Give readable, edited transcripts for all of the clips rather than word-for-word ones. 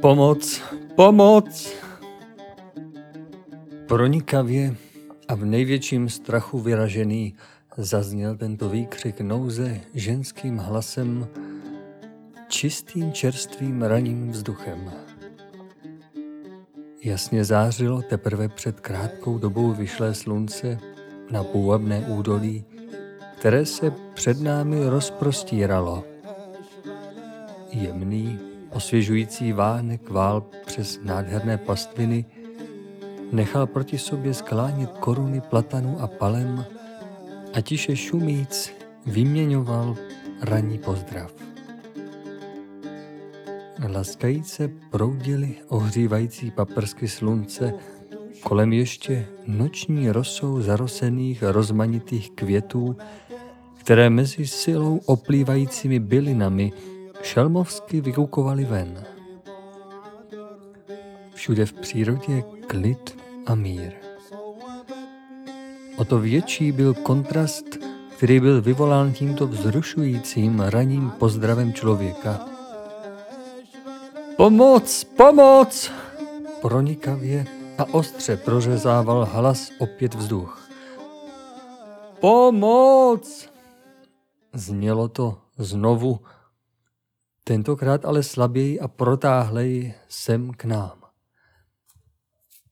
Pomoc! Pronikavě a v největším strachu vyražený zazněl tento výkřik nouze ženským hlasem, čistým čerstvým ranním vzduchem. Jasně zářilo teprve před krátkou dobou vyšlé slunce na půvabné údolí, které se před námi rozprostíralo. Jemný, osvěžující vánek vál přes nádherné pastviny nechal proti sobě sklánět koruny platanů a palem a tiše šumíc vyměňoval ranní pozdrav. Laskajíce proudily ohřívající paprsky slunce, kolem ještě noční rosou zarosených rozmanitých květů, které mezi silou oplývajícími bylinami šelmovsky vykukovali ven. Všude v přírodě klid a mír. O to větší byl kontrast, který byl vyvolán tímto vzrušujícím ranním pozdravem člověka. Pomoc! Pomoc! Pronikavě a ostře prořezával hlas opět vzduch. Pomoc! Znělo to znovu, tentokrát ale slaběji a protáhleji sem k nám.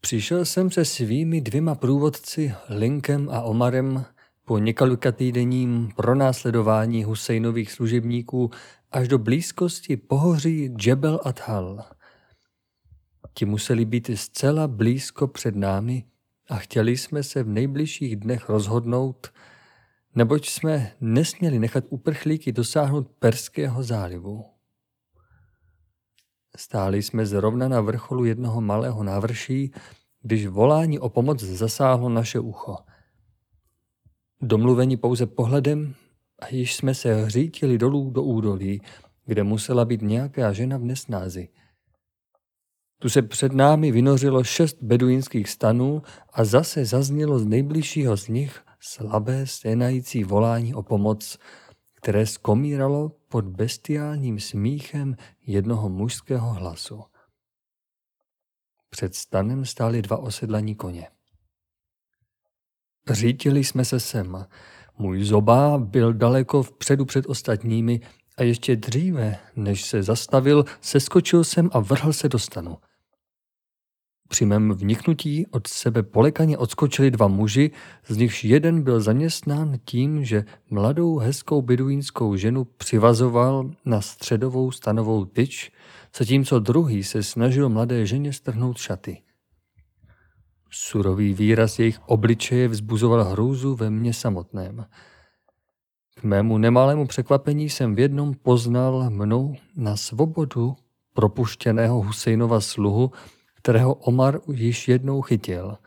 Přišel jsem se svými 2 průvodci, Linkem a Omarem, po několika týdenním pronásledování Husejnových služebníků až do blízkosti pohoří Jebel Adhal. Ti museli být zcela blízko před námi a chtěli jsme se v nejbližších dnech rozhodnout, neboť jsme nesměli nechat uprchlíky dosáhnout Perského zálivu. Stáli jsme zrovna na vrcholu jednoho malého návrší, když volání o pomoc zasáhlo naše ucho. Domluveni pouze pohledem, a již jsme se hřítili dolů do údolí, kde musela být nějaká žena v nesnázi. Tu se před námi vynořilo 6 beduínských stanů a zase zaznělo z nejbližšího z nich slabé sténající volání o pomoc, které skomíralo pod bestiálním smíchem jednoho mužského hlasu. Před stanem stály 2 osedlaní koně. Řítili jsme se sem. Můj zobá byl daleko vpředu před ostatními a ještě dříve, než se zastavil, seskočil jsem a vrhl se do stanu. Při mém vniknutí od sebe polekaně odskočili 2 muži, z nichž jeden byl zaměstnán tím, že mladou hezkou beduínskou ženu přivazoval na středovou stanovou tyč, zatímco druhý se snažil mladé ženě strhnout šaty. Surový výraz jejich obličeje vzbuzoval hrůzu ve mně samotném. K mému nemalému překvapení jsem v jednom poznal mnou na svobodu propuštěného Husejnova sluhu, kterého Omar již jednou chytil.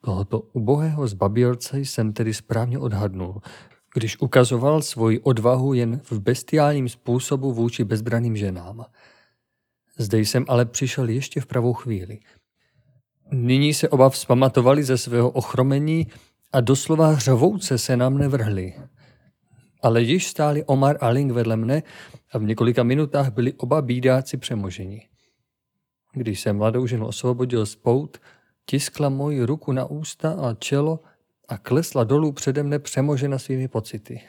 Tohoto ubohého zbabělce jsem tedy správně odhadnul, když ukazoval svoji odvahu jen v bestiálním způsobu vůči bezbranným ženám. Zde jsem ale přišel ještě v pravou chvíli. Nyní se oba vzpamatovali ze svého ochromení a doslova řvouce se na mne vrhli. Ale již stáli Omar a Ling vedle mne a v několika minutách byli oba bídáci přemoženi. Když se mladou ženu osvobodil z pout, tiskla moji ruku na ústa a čelo a klesla dolů přede mne přemožena svými pocity.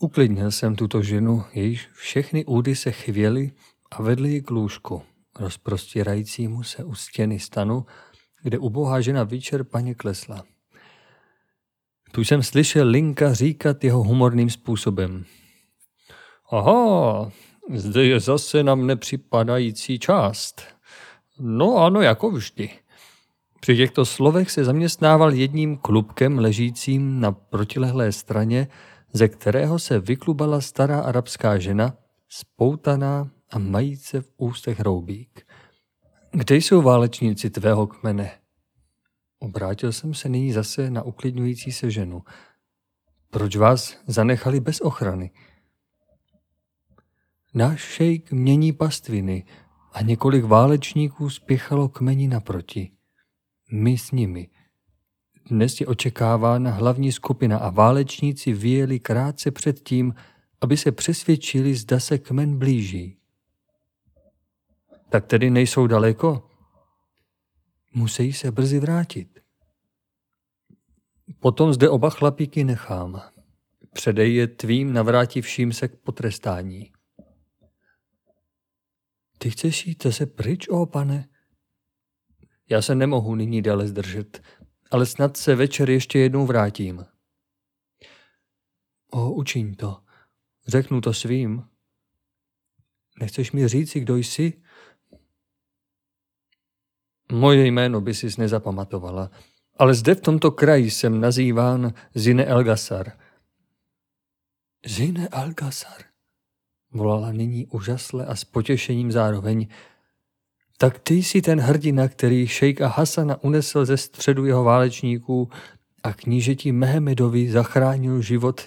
Uklidnil jsem tuto ženu, jejíž všechny údy se chvěly a vedly ji k lůžku, rozprostírajícímu se u stěny stanu, kde ubohá žena vyčerpaně klesla. Tu jsem slyšel Linka říkat jeho humorným způsobem. Aha, zde je zase na mne připadající část. No ano, jako vždy. Při těchto slovech se zaměstnával jedním klubkem ležícím na protilehlé straně, ze kterého se vyklubala stará arabská žena, spoutaná a majíce v ústech roubík. Kde jsou válečníci tvého kmene? Obrátil jsem se nyní zase na uklidňující se ženu. Proč vás zanechali bez ochrany? Náš šejk mění pastviny, a několik válečníků spěchalo kmeni naproti. My s nimi. Dnes je očekávána hlavní skupina a válečníci vyjeli krátce před tím, aby se přesvědčili, zda se kmen blíží. Tak tedy nejsou daleko? Musejí se brzy vrátit. Potom zde oba chlapíky nechám. Předej je tvým navrátivším se k potrestání. Ty chceš jít zase pryč, ó pane? Já se nemohu nyní dále zdržet, ale snad se večer ještě jednou vrátím. O, učiň to. Řeknu to svým. Nechceš mi říci, kdo jsi? Moje jméno by sis nezapamatovala, ale zde v tomto kraji jsem nazýván Zine Elgasar. Zine Elgasar, volala nyní úžasle a s potěšením zároveň. Tak ty jsi ten hrdina, který šejka Hasana unesl ze středu jeho válečníků a knížeti Mehemedovi zachránil život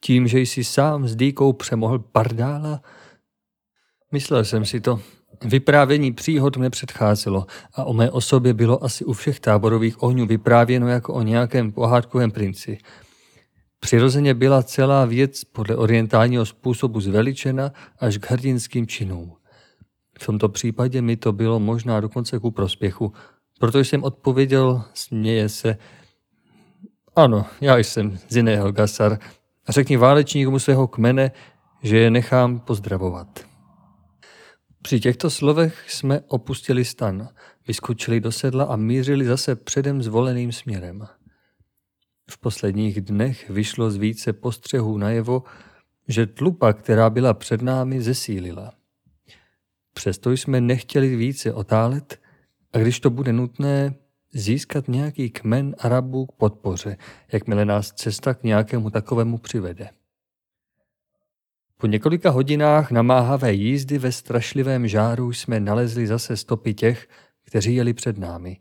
tím, že jsi sám s dýkou přemohl pardála? Myslel jsem si to. Vyprávění příhod mne předcházelo a o mé osobě bylo asi u všech táborových ohňů vyprávěno jako o nějakém pohádkovém princi. Přirozeně byla celá věc podle orientálního způsobu zveličena až k hrdinským činům. V tomto případě mi to bylo možná dokonce ku prospěchu, protože jsem odpověděl, směje se, ano, já jsem Zine Elgasar a řekni válečníkům svého kmene, že je nechám pozdravovat. Při těchto slovech jsme opustili stan, vyskočili do sedla a mířili zase předem zvoleným směrem. V posledních dnech vyšlo z více postřehů najevo, že tlupa, která byla před námi, zesílila. Přesto jsme nechtěli více otálet a když to bude nutné, získat nějaký kmen Arabů k podpoře, jakmile nás cesta k nějakému takovému přivede. Po několika hodinách namáhavé jízdy ve strašlivém žáru jsme nalezli zase stopy těch, kteří jeli před námi.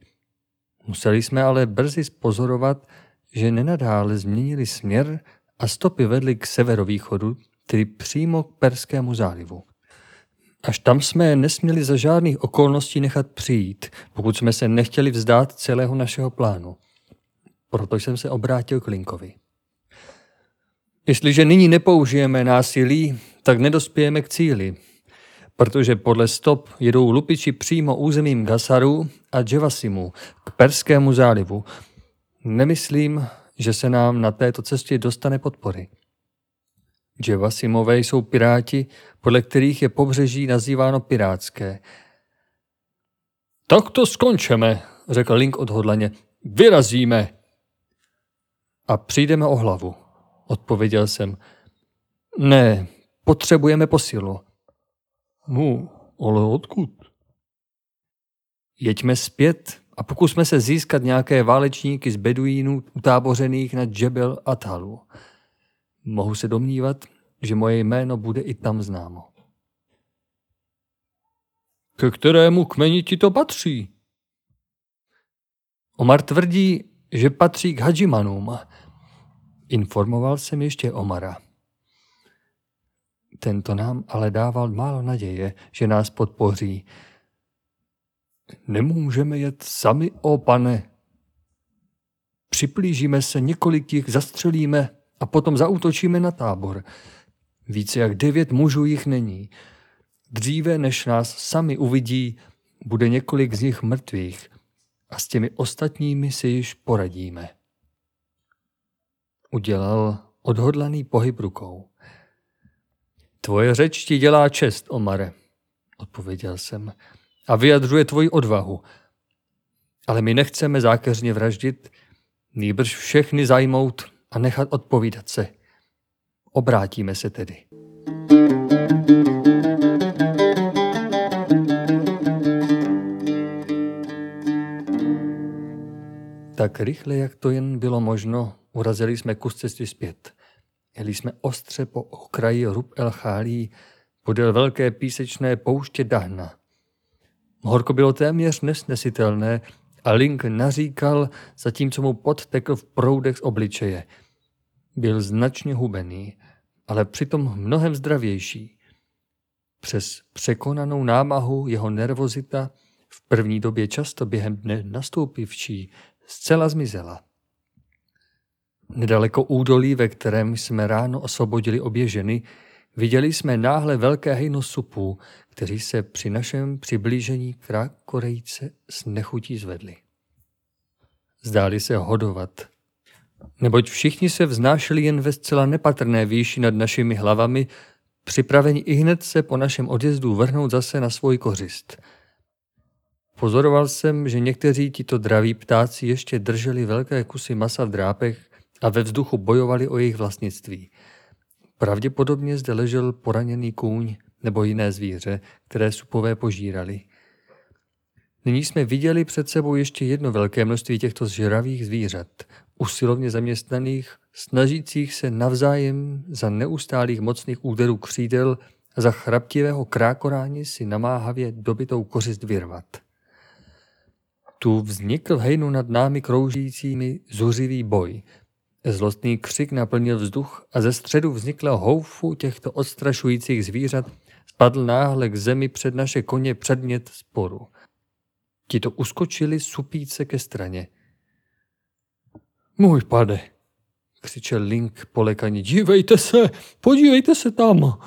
Museli jsme ale brzy pozorovat, že nenadále změnili směr a stopy vedly k severovýchodu, tedy přímo k Perskému zálivu. Až tam jsme je nesměli za žádných okolností nechat přijít, pokud jsme se nechtěli vzdát celého našeho plánu. Proto jsem se obrátil k Linkovi. Jestliže nyní nepoužijeme násilí, tak nedospějeme k cíli, protože podle stop jedou lupiči přímo územím Gasaru a Dževasimu k Perskému zálivu. Nemyslím, že se nám na této cestě dostane podpory. Dževasimové jsou piráti, podle kterých je pobřeží nazýváno pirátské. Tak to skončeme, řekl Link odhodlaně. Vyrazíme a přijdeme o hlavu. Odpověděl jsem. Ne, potřebujeme posilu. No, ale odkud? Jeďme zpět a pokusme se získat nějaké válečníky z beduínů utábořených na Jebel Adhalu. Mohu se domnívat, že moje jméno bude i tam známo. Ke kterému kmeni ti to patří? Omar tvrdí, že patří k Hadžimanům. Informoval jsem ještě Omara. Tento nám ale dával málo naděje, že nás podpoří. Nemůžeme jet sami, ó pane. Připlížíme se, několik jich zastřelíme a potom zaútočíme na tábor. Více jak 9 mužů jich není. Dříve, než nás sami uvidí, bude několik z nich mrtvých a s těmi ostatními si již poradíme. Udělal odhodlaný pohyb rukou. Tvoje řeč ti dělá čest, Omare, odpověděl jsem, a vyjadřuje tvoji odvahu. Ale my nechceme zákeřně vraždit, nýbrž všechny zajmout a nechat odpovídat se. Obrátíme se tedy. Tak rychle, jak to jen bylo možno, urazili jsme kus cesty zpět. Jeli jsme ostře po okraji Rub-el-chálí podél velké písečné pouště Dahna. Horko bylo téměř nesnesitelné a Link naříkal, zatímco mu pot tekl v proudech z obličeje. Byl značně hubený, ale přitom mnohem zdravější. Přes překonanou námahu jeho nervozita v první době často během dne nastoupivší zcela zmizela. Nedaleko údolí, ve kterém jsme ráno osvobodili obě ženy, viděli jsme náhle velké hejno supů, kteří se při našem přiblížení Krákorejce s nechutí zvedli. Zdáli se hodovat, neboť všichni se vznášeli jen ve zcela nepatrné výši nad našimi hlavami, připraveni ihned se po našem odjezdu vrhnout zase na svůj kořist. Pozoroval jsem, že někteří tito draví ptáci ještě drželi velké kusy masa v drápech a ve vzduchu bojovali o jejich vlastnictví. Pravděpodobně zde ležel poraněný kůň nebo jiné zvíře, které supové požírali. Nyní jsme viděli před sebou ještě jedno velké množství těchto žravých zvířat, usilovně zaměstnaných, snažících se navzájem za neustálých mocných úderů křídel a za chraptivého krákorání si namáhavě dobytou kořist vyrvat. Tu vznikl v hejnu nad námi kroužícími zuřivý boj. Zlostný křik naplnil vzduch a ze středu vznikla houfu těchto odstrašujících zvířat, spadl náhle k zemi před naše koně předmět sporu. Ti to uskočili supíce ke straně. Můj pane, křičel Link polekaně, podívejte se tam.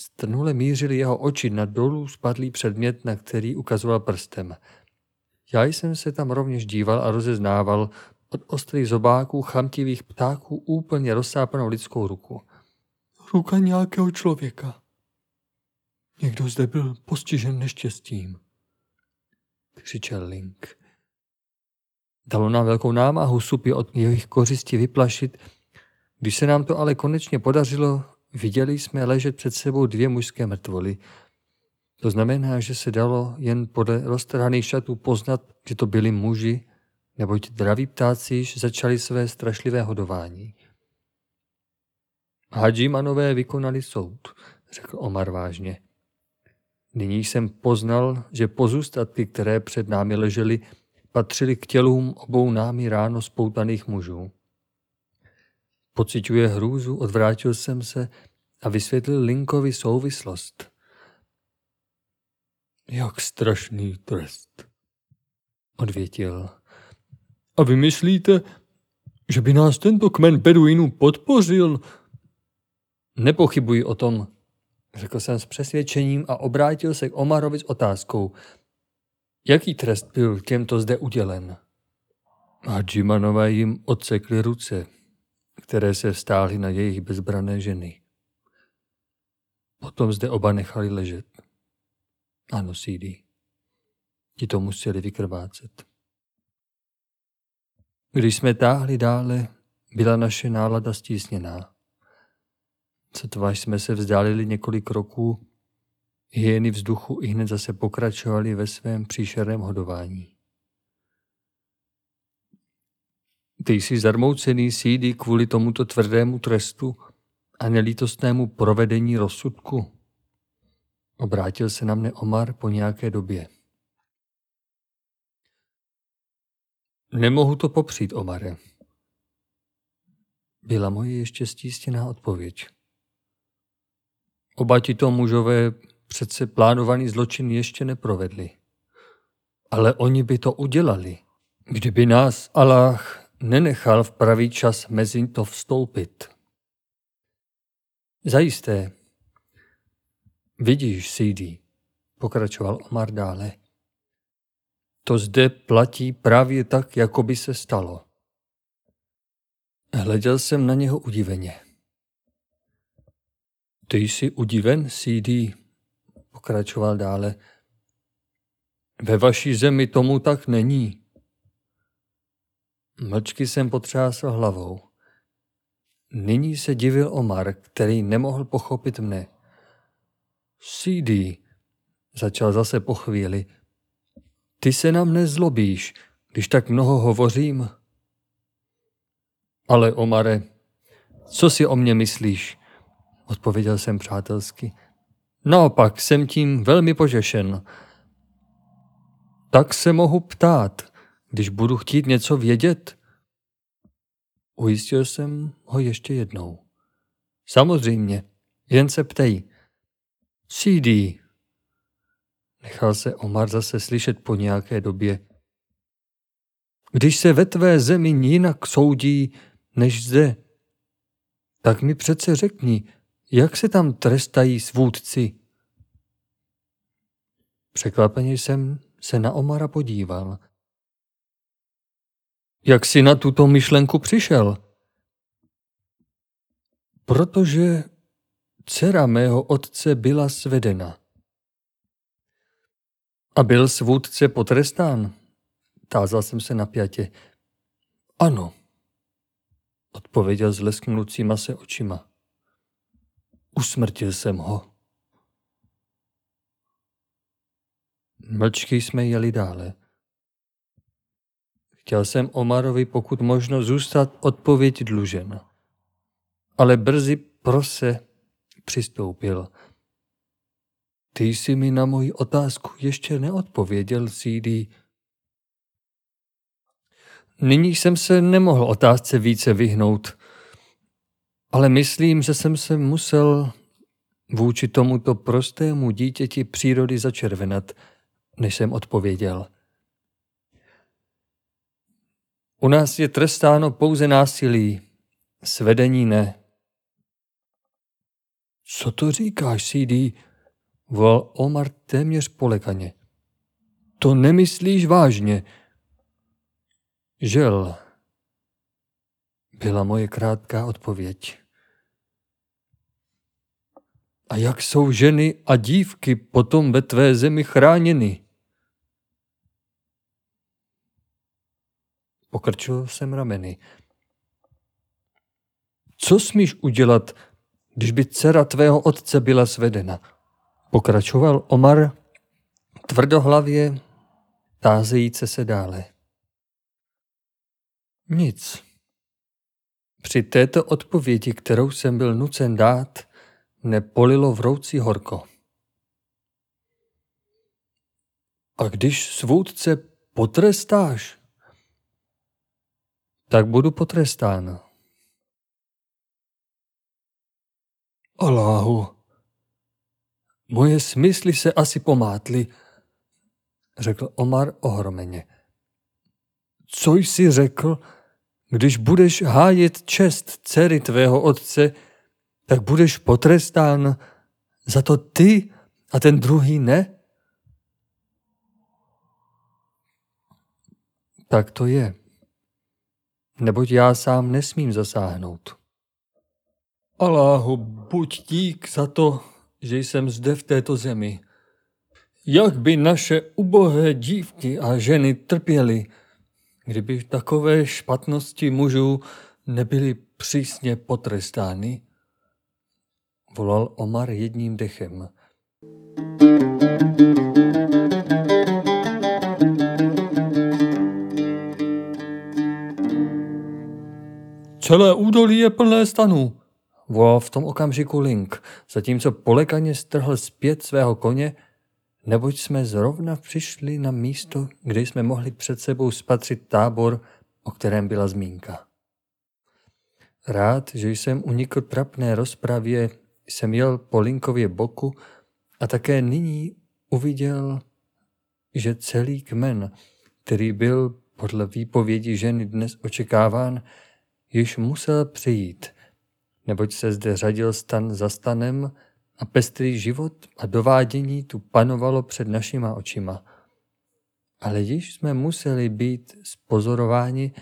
Strnule mířili jeho oči na dolů spadlý předmět, na který ukazoval prstem. Já jsem se tam rovněž díval a rozeznával od ostrých zobáků chamtivých ptáků úplně rozsápanou lidskou ruku. Ruka nějakého člověka. Někdo zde byl postižen neštěstím, křičel Link. Dalo nám velkou námahu supy od jejich kořisti vyplašit. Když se nám to ale konečně podařilo, viděli jsme ležet před sebou dvě mužské mrtvoly. To znamená, že se dalo jen podle roztrhaných šatů poznat, že to byli muži, neboť draví ptáci již začali své strašlivé hodování. Hadžimanové vykonali soud, řekl Omar vážně. Nyní jsem poznal, že pozůstatky, které před námi ležely, patřily k tělům obou námi ráno spoutaných mužů. Pociťuje hrůzu, odvrátil jsem se a vysvětlil Linkovi souvislost. Jak strašný trest, odvětil. A vy myslíte, že by nás tento kmen beduinů podpořil? Nepochybuji o tom, řekl jsem s přesvědčením a obrátil se k Omarovi s otázkou. Jaký trest byl těmto zde udělen? Hadžimanové jim odsekli ruce, které se vztáhly na jejich bezbrané ženy. Potom zde oba nechali ležet. Ano, Sídí. Ti to museli vykrvácet. Když jsme táhli dále, byla naše nálada stísněná. Sotva jsme se vzdálili několik kroků, hyeny vzduchu ihned zase pokračovaly ve svém příšerném hodování. Ty jsi zarmoucený, Sídí, kvůli tomuto tvrdému trestu a nelítostnému provedení rozsudku. Obrátil se na mne Omar po nějaké době. Nemohu to popřít, Omare, byla moje ještě stísněná odpověď. Oba tito mužové přece plánovaný zločin ještě neprovedli. Ale oni by to udělali, kdyby nás Allah nenechal v pravý čas mezi to vstoupit. Zajisté. Vidíš, Sídí, pokračoval Omar dále. To zde platí právě tak, jako by se stalo. Hleděl jsem na něho udiveně. Ty jsi udiven, Sídí, pokračoval dále. Ve vaší zemi tomu tak není. Mlčky jsem potřásl hlavou. Nyní se divil Omar, který nemohl pochopit mne. Sídí, začal zase po chvíli. Ty se na mne zlobíš, když tak mnoho hovořím. Ale Omare, co si o mně myslíš? Odpověděl jsem přátelsky. Naopak jsem tím velmi požešen. Tak se mohu ptát, když budu chtít něco vědět. Ujistil jsem ho ještě jednou. Samozřejmě, jen se ptej. Sídí, Nechal se Omar zase slyšet po nějaké době. Když se ve tvé zemi jinak soudí než zde, tak mi přece řekni, jak se tam trestají svůdci. Překvapeně jsem se na Omara podíval. Jak jsi na tuto myšlenku přišel? Protože dcera mého otce byla svedena. A byl svůdce potrestán? Tázal jsem se napjatě. Ano, odpověděl s lesknoucíma se očima. Usmrtil jsem ho. Mlčky jsme jeli dále. Chtěl jsem Omarovi pokud možno zůstat odpověď dlužen. Ale brzy prose přistoupil. Ty jsi mi na moji otázku ještě neodpověděl, Sídí. Nyní jsem se nemohl otázce více vyhnout, ale myslím, že jsem se musel vůči tomuto prostému dítěti přírody začervenat, než jsem odpověděl. U nás je trestáno pouze násilí, svedení ne. Co to říkáš, Sídí? Volal Omar téměř polekaně. To nemyslíš vážně. Žel, byla moje krátká odpověď. A jak jsou ženy a dívky potom ve tvé zemi chráněny? Pokrčil jsem rameny. Co smíš udělat, když by dcera tvého otce byla svedena? Pokračoval Omar tvrdohlavě, tázejíce se dále. Nic. Při této odpovědi, kterou jsem byl nucen dát, nepolilo vroucí horko. A když svůdce potrestáš, tak budu potrestán. Aláhu, moje smysly se asi pomátly, řekl Omar ohromeně. Co jsi řekl? Když budeš hájit čest dcery tvého otce, tak budeš potrestán za to ty a ten druhý ne? Tak to je. Neboť já sám nesmím zasáhnout. Aláhu, buď dík za to, že jsem zde v této zemi. Jak by naše ubohé dívky a ženy trpěly, kdyby takové špatnosti mužů nebyly přísně potrestány, volal Omar jedním dechem. Celé údolí je plné stanů, volal v tom okamžiku Link, zatímco polekaně strhl zpět svého koně, neboť jsme zrovna přišli na místo, kde jsme mohli před sebou spatřit tábor, o kterém byla zmínka. Rád, že jsem unikl trapné rozpravě, jsem jel po Linkově boku a také nyní uviděl, že celý kmen, který byl podle výpovědi ženy dnes očekáván, již musel přijít, neboť se zde řadil stan za stanem, a pestrý život a dovádění tu panovalo před našima očima. Ale již jsme museli být zpozorováni,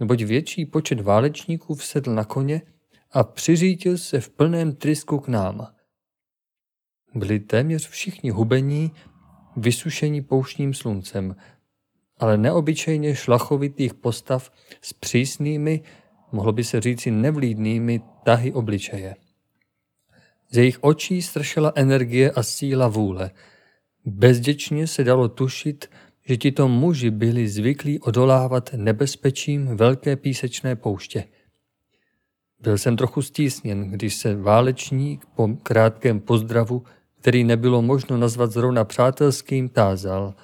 neboť větší počet válečníků vsedl na koně a přiřítil se v plném trysku k nám. Byli téměř všichni hubení, vysušení pouštním sluncem, ale neobyčejně šlachovitých postav s přísnými, mohlo by se říci nevlídnými tahy obličeje. Z jejich očí stršela energie a síla vůle. Bezděčně se dalo tušit, že tito muži byli zvyklí odolávat nebezpečím velké písečné pouště. Byl jsem trochu stísněn, když se válečník po krátkém pozdravu, který nebylo možno nazvat zrovna přátelským, tázal.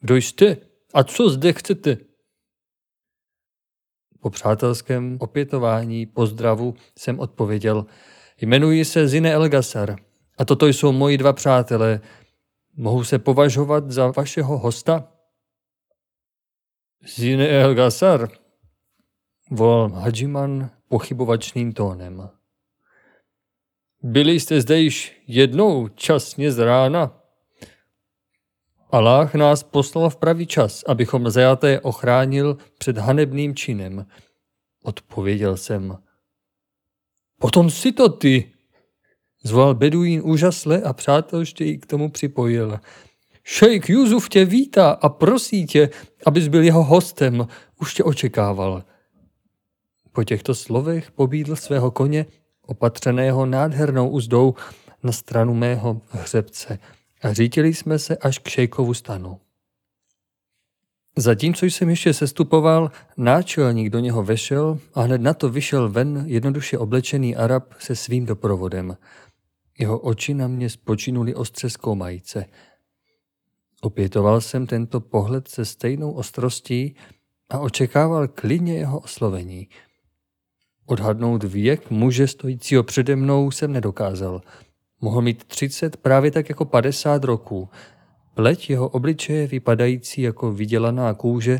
Kdo jste? A co zde chcete? Po přátelském opětování pozdravu jsem odpověděl. Jmenuji se Zine Elgasar a toto jsou moji dva přátelé. Mohu se považovat za vašeho hosta? Zine Elgasar, volal Hadžiman pochybovačným tónem. Byli jste zde již jednou časně z rána. Aláh nás poslal v pravý čas, abychom zajaté ochránil před hanebným činem. Odpověděl jsem. Potom si to ty, zvolal Beduín úžasle a přátelštěji k tomu připojil. Šejk Yusuf tě vítá a prosí tě, abys byl jeho hostem, už tě očekával. Po těchto slovech pobídl svého koně, opatřeného nádhernou uzdou, na stranu mého hřebce a řítili jsme se až k šejkovu stanu. Zatímco jsem ještě sestupoval, náčelník do něho vešel a hned na to vyšel ven jednoduše oblečený Arab se svým doprovodem. Jeho oči na mě spočinuly ostře zkoumajíce. Opětoval jsem tento pohled se stejnou ostrostí a očekával klidně jeho oslovení. Odhadnout věk muže stojícího přede mnou jsem nedokázal. Mohl mít 30, právě tak jako 50 roků. Pleť jeho obličeje, vypadající jako vydělaná kůže,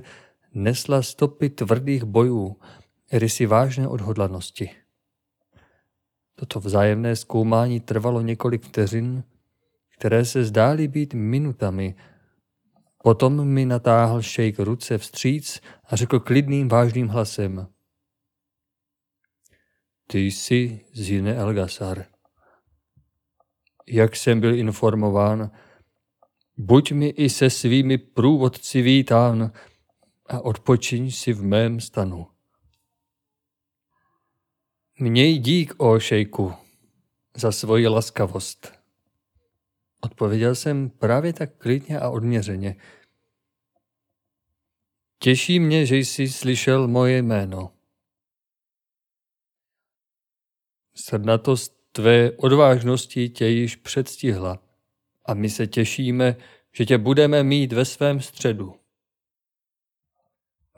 nesla stopy tvrdých bojů, rysy vážné odhodlanosti. Toto vzájemné zkoumání trvalo několik vteřin, které se zdály být minutami. Potom mi natáhl šejk ruce vstříc a řekl klidným vážným hlasem. Ty jsi Zine Elgasar. Jak jsem byl informován, buď mi i se svými průvodci vítán a odpočiň si v mém stanu. Měj dík, ó šejku, za svoji laskavost. Odpověděl jsem právě tak klidně a odměřeně. Těší mě, že jsi slyšel moje jméno. Srdnatost tvé odvážnosti tě již předstihla a my se těšíme, že tě budeme mít ve svém středu.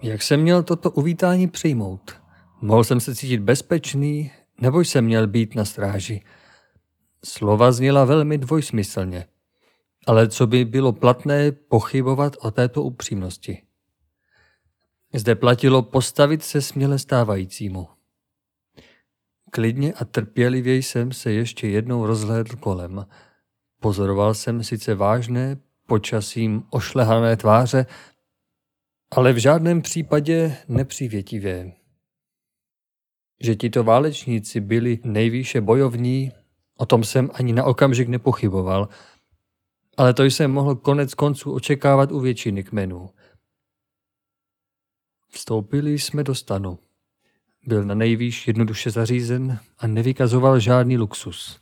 Jak jsem měl toto uvítání přijmout? Mohl jsem se cítit bezpečný, nebo jsem měl být na stráži? Slova zněla velmi dvojsmyslně, ale co by bylo platné pochybovat o této upřímnosti? Zde platilo postavit se směle stávajícímu. Klidně a trpělivě jsem se ještě jednou rozhlédl kolem. Pozoroval jsem sice vážné, počasím ošlehané tváře, ale v žádném případě nepřívětivé. Že tito válečníci byli nejvýše bojovní, o tom jsem ani na okamžik nepochyboval, ale to jsem mohl konec konců očekávat u většiny kmenů. Vstoupili jsme do stanu. Byl nanejvýš jednoduše zařízen a nevykazoval žádný luxus.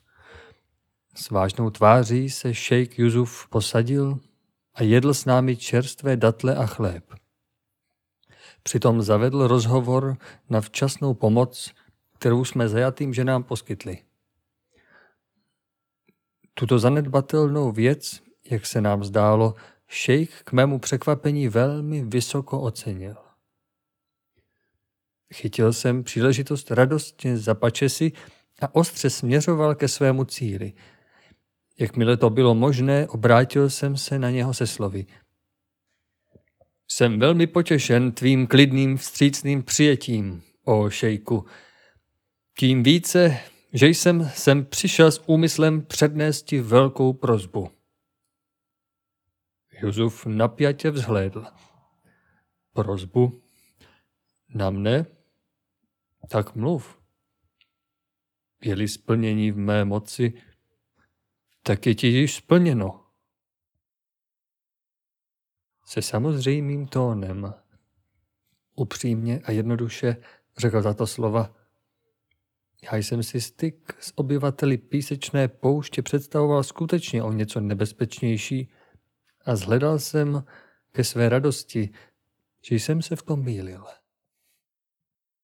S vážnou tváří se šejk Yusuf posadil a jedl s námi čerstvé datle a chléb. Přitom zavedl rozhovor na včasnou pomoc, kterou jsme zajatým ženám poskytli. Tuto zanedbatelnou věc, jak se nám zdálo, šejk k mému překvapení velmi vysoko ocenil. Chytil jsem příležitost radostně za pačesy a ostře směřoval ke svému cíli. Jakmile to bylo možné, obrátil jsem se na něho se slovy. Jsem velmi potěšen tvým klidným vstřícným přijetím, ó šejku. Tím více, že jsem sem přišel s úmyslem přednést ti velkou prosbu. Yusuf napjatě vzhlédl. Prosbu? Na mne? Tak mluv. Je-li splnění v mé moci, tak je ti již splněno. Se samozřejmým tónem, upřímně a jednoduše řekl tato slova. Já jsem si styk s obyvateli písečné pouště představoval skutečně o něco nebezpečnější a zhledal jsem ke své radosti, že jsem se v tom mýlil.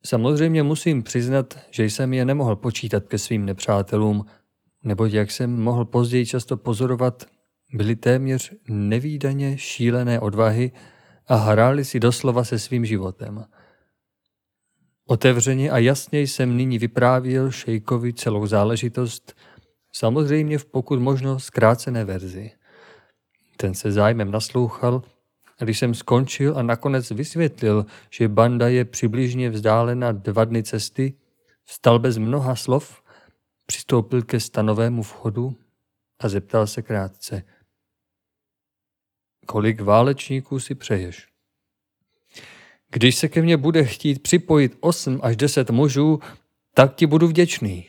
Samozřejmě musím přiznat, že jsem je nemohl počítat ke svým nepřátelům, neboť jak jsem mohl později často pozorovat, byly téměř nevídaně šílené odvahy a hráli si doslova se svým životem. Otevřeně a jasně jsem nyní vyprávěl šejkovi celou záležitost, samozřejmě v pokud možno zkrácené verzi. Ten se zájmem naslouchal, když jsem skončil a nakonec vysvětlil, že banda je přibližně vzdálena 2 dny cesty, vstal bez mnoha slov, přistoupil ke stanovému vchodu a zeptal se krátce. Kolik válečníků si přeješ? Když se ke mně bude chtít připojit 8 až 10 mužů, tak ti budu vděčný.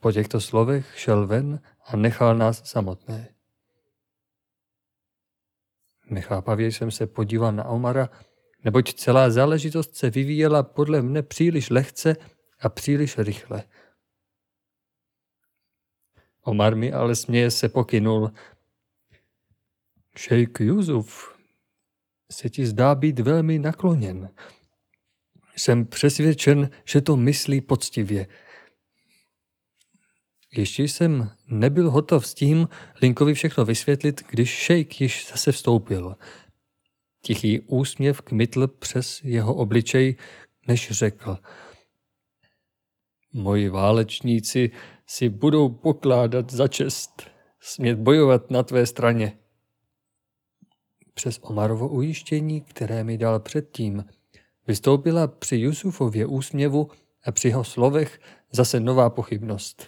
Po těchto slovech šel ven a nechal nás samotné. Nechápavě jsem se podíval na Omara, neboť celá záležitost se vyvíjela podle mne příliš lehce a příliš rychle. Omar mi ale směje se pokynul. Šejk Yusuf se ti zdá být velmi nakloněn. Jsem přesvědčen, že to myslí poctivě. Ještě jsem nebyl hotov s tím Linkovi všechno vysvětlit, když šejk již zase vstoupil. Tichý úsměv kmitl přes jeho obličej, než řekl. Moji válečníci si budou pokládat za čest smět bojovat na tvé straně. Přes Omarovo ujištění, které mi dal předtím, vystoupila při Jusufově úsměvu a při jeho slovech zase nová pochybnost.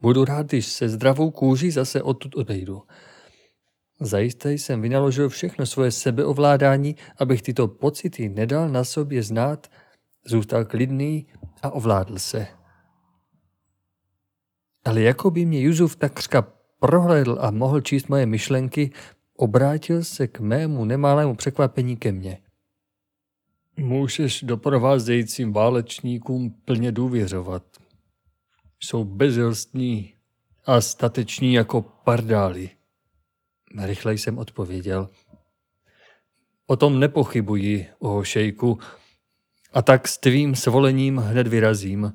Budu rád, když se zdravou kůží zase odtud odejdu. Zajisté jsem vynaložil všechno svoje sebeovládání, abych tyto pocity nedal na sobě znát, zůstal klidný a ovládl se. Ale jako by mě Yusuf takřka prohlédl a mohl číst moje myšlenky, obrátil se k mému nemálému překvapení ke mně. Můžeš doprovázejícím válečníkům plně důvěřovat. Jsou bezlstní a stateční jako pardály. Rychle jsem odpověděl. O tom nepochybuji, o šejku, a tak s tvým svolením hned vyrazím,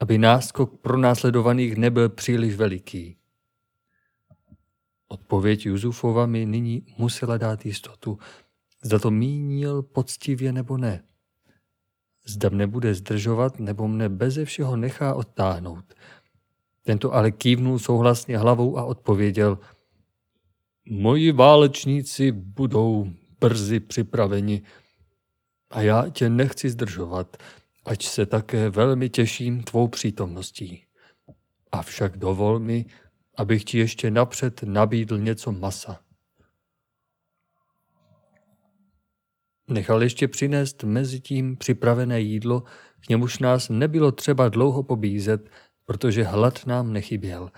aby náskok pronásledovaných nebyl příliš veliký. Odpověď Yusufova mi nyní musela dát jistotu, zda to mínil poctivě nebo ne. Zda mne bude zdržovat, nebo mne beze všeho nechá odtáhnout. Tento ale kývnul souhlasně hlavou a odpověděl. Moji válečníci budou brzy připraveni a já tě nechci zdržovat, ač se také velmi těším tvou přítomností. Avšak dovol mi, abych ti ještě napřed nabídl něco masa. Nechal ještě přinést mezitím připravené jídlo, k němuž nás nebylo třeba dlouho pobízet, protože hlad nám nechyběl.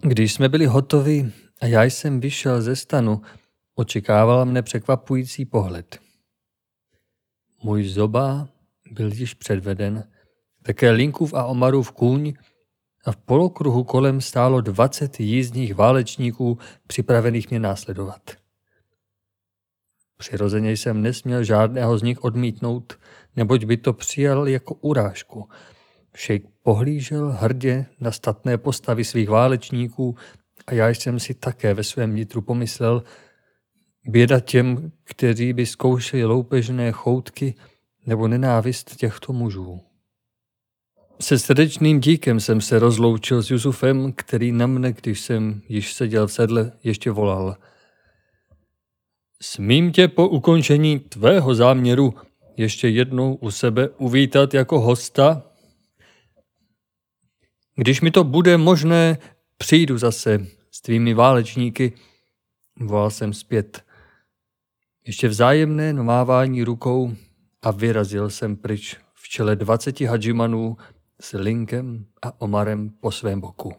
Když jsme byli hotovi a já jsem vyšel ze stanu, očekával mne překvapující pohled. Můj zoba byl již předveden, také Linkův a Omarův kůň a v polokruhu kolem stálo 20 jízdních válečníků, připravených mě následovat. Přirozeně jsem nesměl žádného z nich odmítnout, neboť by to přijal jako urážku. Šejk pohlížel hrdě na statné postavy svých válečníků a já jsem si také ve svém nitru pomyslel, běda těm, kteří by zkoušeli loupežné choutky nebo nenávist těchto mužů. Se srdečným díkem jsem se rozloučil s Yusufem, který na mne, když jsem již seděl v sedle, ještě volal. Smím tě po ukončení tvého záměru ještě jednou u sebe uvítat jako hosta? Když mi to bude možné, přijdu zase s tvými válečníky, volal jsem zpět. Ještě vzájemné mávání rukou a vyrazil jsem pryč v čele 20 hadžimanů s Linkem a Omarem po svém boku.